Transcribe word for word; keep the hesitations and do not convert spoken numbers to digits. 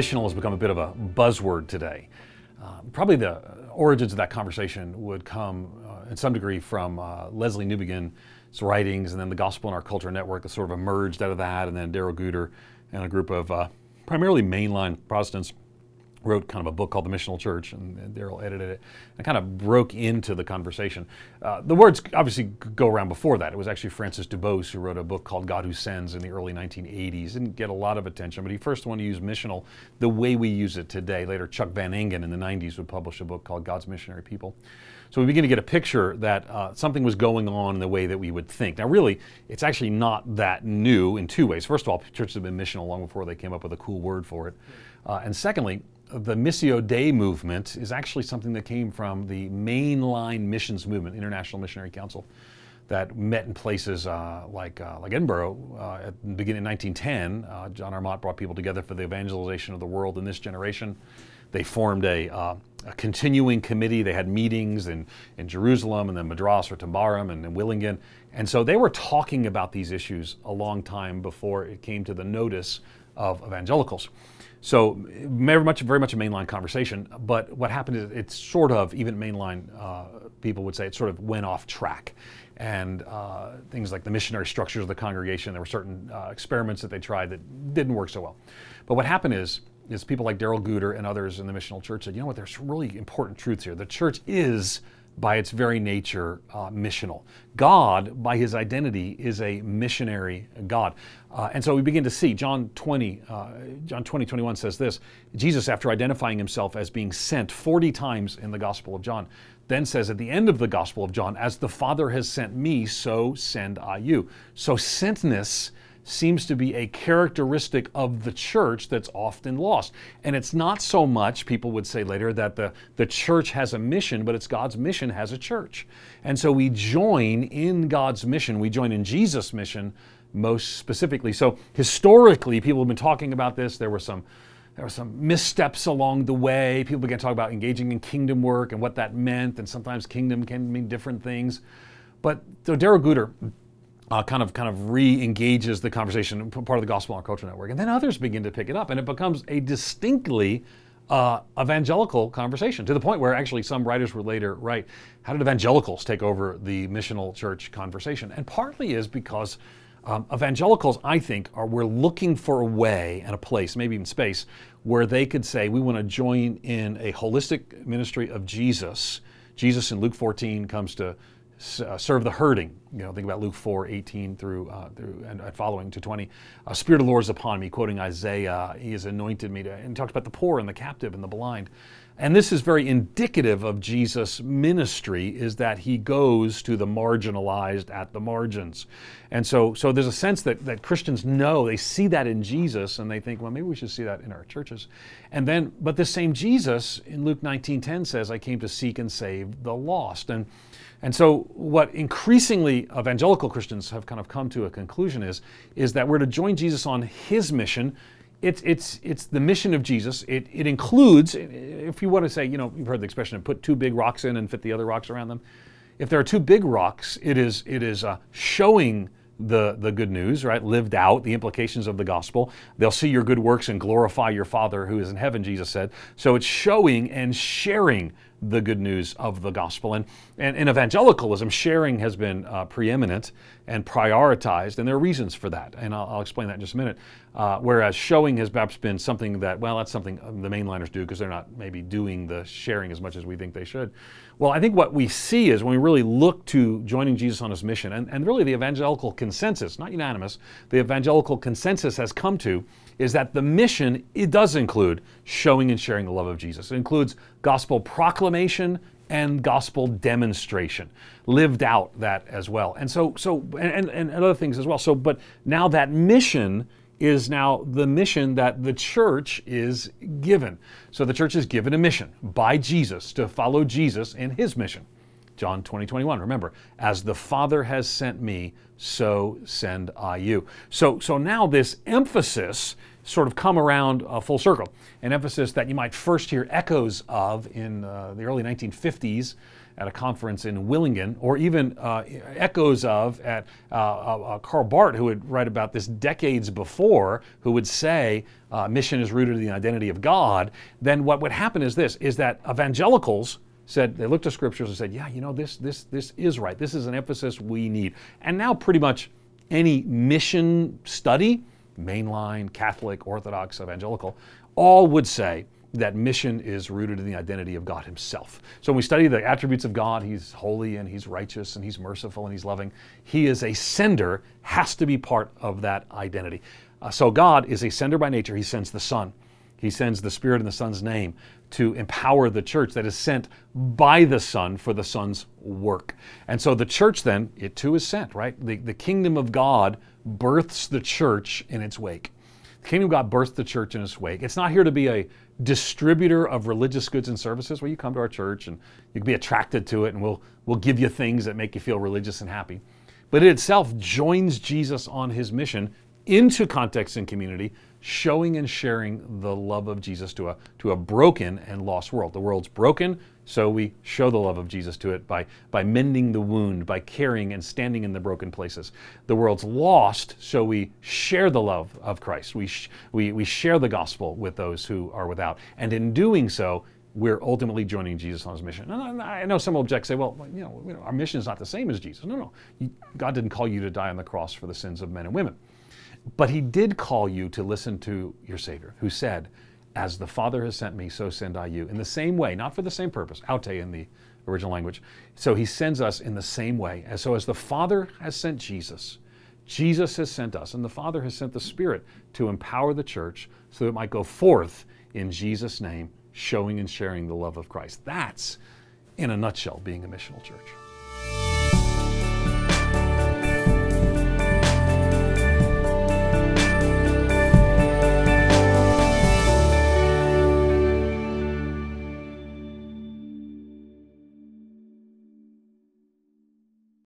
missional has become a bit of a buzzword today. Uh, probably the origins of that conversation would come uh, in some degree from uh, Leslie Newbegin's writings, and then the Gospel in Our Culture Network that sort of emerged out of that, and then Darrell Guder and a group of uh, primarily mainline Protestants wrote kind of a book called The Missional Church, and Darrell edited it, and kind of broke into the conversation. Uh, the words obviously go around before that. It was actually Francis DuBose who wrote a book called God Who Sends in the early nineteen eighties. Didn't get a lot of attention, but he first wanted to use missional the way we use it today. Later, Chuck Van Engen in the nineties would publish a book called God's Missionary People. So we begin to get a picture that uh, something was going on in the way that we would think. Now really, it's actually not that new in two ways. First of all, churches have been missional long before they came up with a cool word for it. Uh, and secondly, the Missio Dei movement is actually something that came from the mainline missions movement, International Missionary Council, that met in places uh, like uh, like Edinburgh uh, at the beginning of nineteen ten. Uh, John R. Mott brought people together for the evangelization of the world in this generation. They formed a, uh, a continuing committee. They had meetings in, in Jerusalem and then Madras or Tambarum and, and Willingen. And so they were talking about these issues a long time before it came to the notice of evangelicals. So very much, very much a mainline conversation, but what happened is it's sort of, even mainline uh, people would say, it sort of went off track. And uh, things like the missionary structures of the congregation, there were certain uh, experiments that they tried that didn't work so well. But what happened is, is people like Darrell Guder and others in the missional church said, you know what, there's really important truths here. The church is, by its very nature, uh, missional. God, by his identity, is a missionary God. Uh, and so we begin to see John twenty, uh, John twenty, twenty-one says this. Jesus, after identifying himself as being sent forty times in the Gospel of John, then says at the end of the Gospel of John, as the Father has sent me, so send I you. So sentness seems to be a characteristic of the church that's often lost. And it's not so much, people would say later, that the, the church has a mission, but it's God's mission has a church. And so we join in God's mission, we join in Jesus' mission most specifically. So historically, people have been talking about this. There were some There were some missteps along the way. People began to talk about engaging in kingdom work and what that meant, and sometimes kingdom can mean different things. But so Darrell Guder, Uh, kind of kind of re-engages the conversation, part of the Gospel in Our Culture Network. And then others begin to pick it up, and it becomes a distinctly uh, evangelical conversation, to the point where actually some writers were later write, how did evangelicals take over the missional church conversation? And partly is because um, evangelicals, I think, are we're looking for a way and a place, maybe even space, where they could say, we want to join in a holistic ministry of Jesus. Jesus in Luke fourteen comes to Uh, serve the hurting. You know, think about Luke four eighteen through uh, through and uh, following to twenty. Uh, Spirit of the Lord is upon me, quoting Isaiah. He has anointed me to, and he talks about the poor and the captive and the blind. And this is very indicative of Jesus' ministry, is that he goes to the marginalized at the margins. And so, so there's a sense that, that Christians know, they see that in Jesus, and they think, well, maybe we should see that in our churches. And then, but this same Jesus in Luke nineteen ten says, I came to seek and save the lost. And and so what increasingly evangelical Christians have kind of come to a conclusion is, is that we're to join Jesus on his mission. It's it's it's the mission of Jesus. It it includes, if you want to say, you know, you've heard the expression, put two big rocks in and fit the other rocks around them. If there are two big rocks, it is it is uh, showing the the good news, right? Lived out, the implications of the gospel. They'll see your good works and glorify your Father who is in heaven, Jesus said. So it's showing and sharing the good news of the gospel. And and in evangelicalism, sharing has been uh, preeminent and prioritized, and there are reasons for that, and I'll, I'll explain that in just a minute. Uh, whereas showing has perhaps been something that, well, that's something the mainliners do because they're not maybe doing the sharing as much as we think they should. Well, I think what we see is when we really look to joining Jesus on his mission, and, and really the evangelical consensus, not unanimous, the evangelical consensus has come to is that the mission, it does include showing and sharing the love of Jesus. It includes gospel proclamation and gospel demonstration, lived out that as well. And so, so and, and other things as well. So, but now that mission is now the mission that the church is given. So the church is given a mission by Jesus to follow Jesus in his mission. John twenty, twenty-one, remember, as the Father has sent me, so send I you. So, so now this emphasis sort of come around uh, full circle. An emphasis that you might first hear echoes of in uh, the early nineteen fifties at a conference in Willingen, or even uh, echoes of at uh, uh, Karl Barth, who would write about this decades before, who would say uh, mission is rooted in the identity of God. Then what would happen is this, is that evangelicals said, they looked to scriptures and said, yeah, you know, this this this is right. This is an emphasis we need. And now pretty much any mission study, mainline, Catholic, Orthodox, evangelical, all would say that mission is rooted in the identity of God himself. So when we study the attributes of God, he's holy and he's righteous and he's merciful and he's loving. He is a sender, has to be part of that identity. Uh, so God is a sender by nature. He sends the Son. He sends the Spirit in the Son's name to empower the church that is sent by the Son for the Son's work. And so the church then, it too is sent, right? The, the kingdom of God births the church in its wake. The kingdom of God births the church in its wake. It's not here to be a distributor of religious goods and services. Well, you come to our church and you can be attracted to it and we'll, we'll give you things that make you feel religious and happy. But it itself joins Jesus on his mission into context and community, showing and sharing the love of Jesus to a to a broken and lost world. The world's broken, so we show the love of Jesus to it by, by mending the wound, by caring and standing in the broken places. The world's lost, so we share the love of Christ. We sh- we we share the gospel with those who are without. And in doing so, we're ultimately joining Jesus on his mission. And I know some will object, say, well, you know, our mission is not the same as Jesus. No, no. God didn't call you to die on the cross for the sins of men and women. But he did call you to listen to your Savior, who said, as the Father has sent me, so send I you. In the same way, not for the same purpose, aute in the original language. So he sends us in the same way. And so as the Father has sent Jesus, Jesus has sent us, and the Father has sent the Spirit to empower the church so that it might go forth in Jesus' name, showing and sharing the love of Christ. That's, in a nutshell, being a missional church.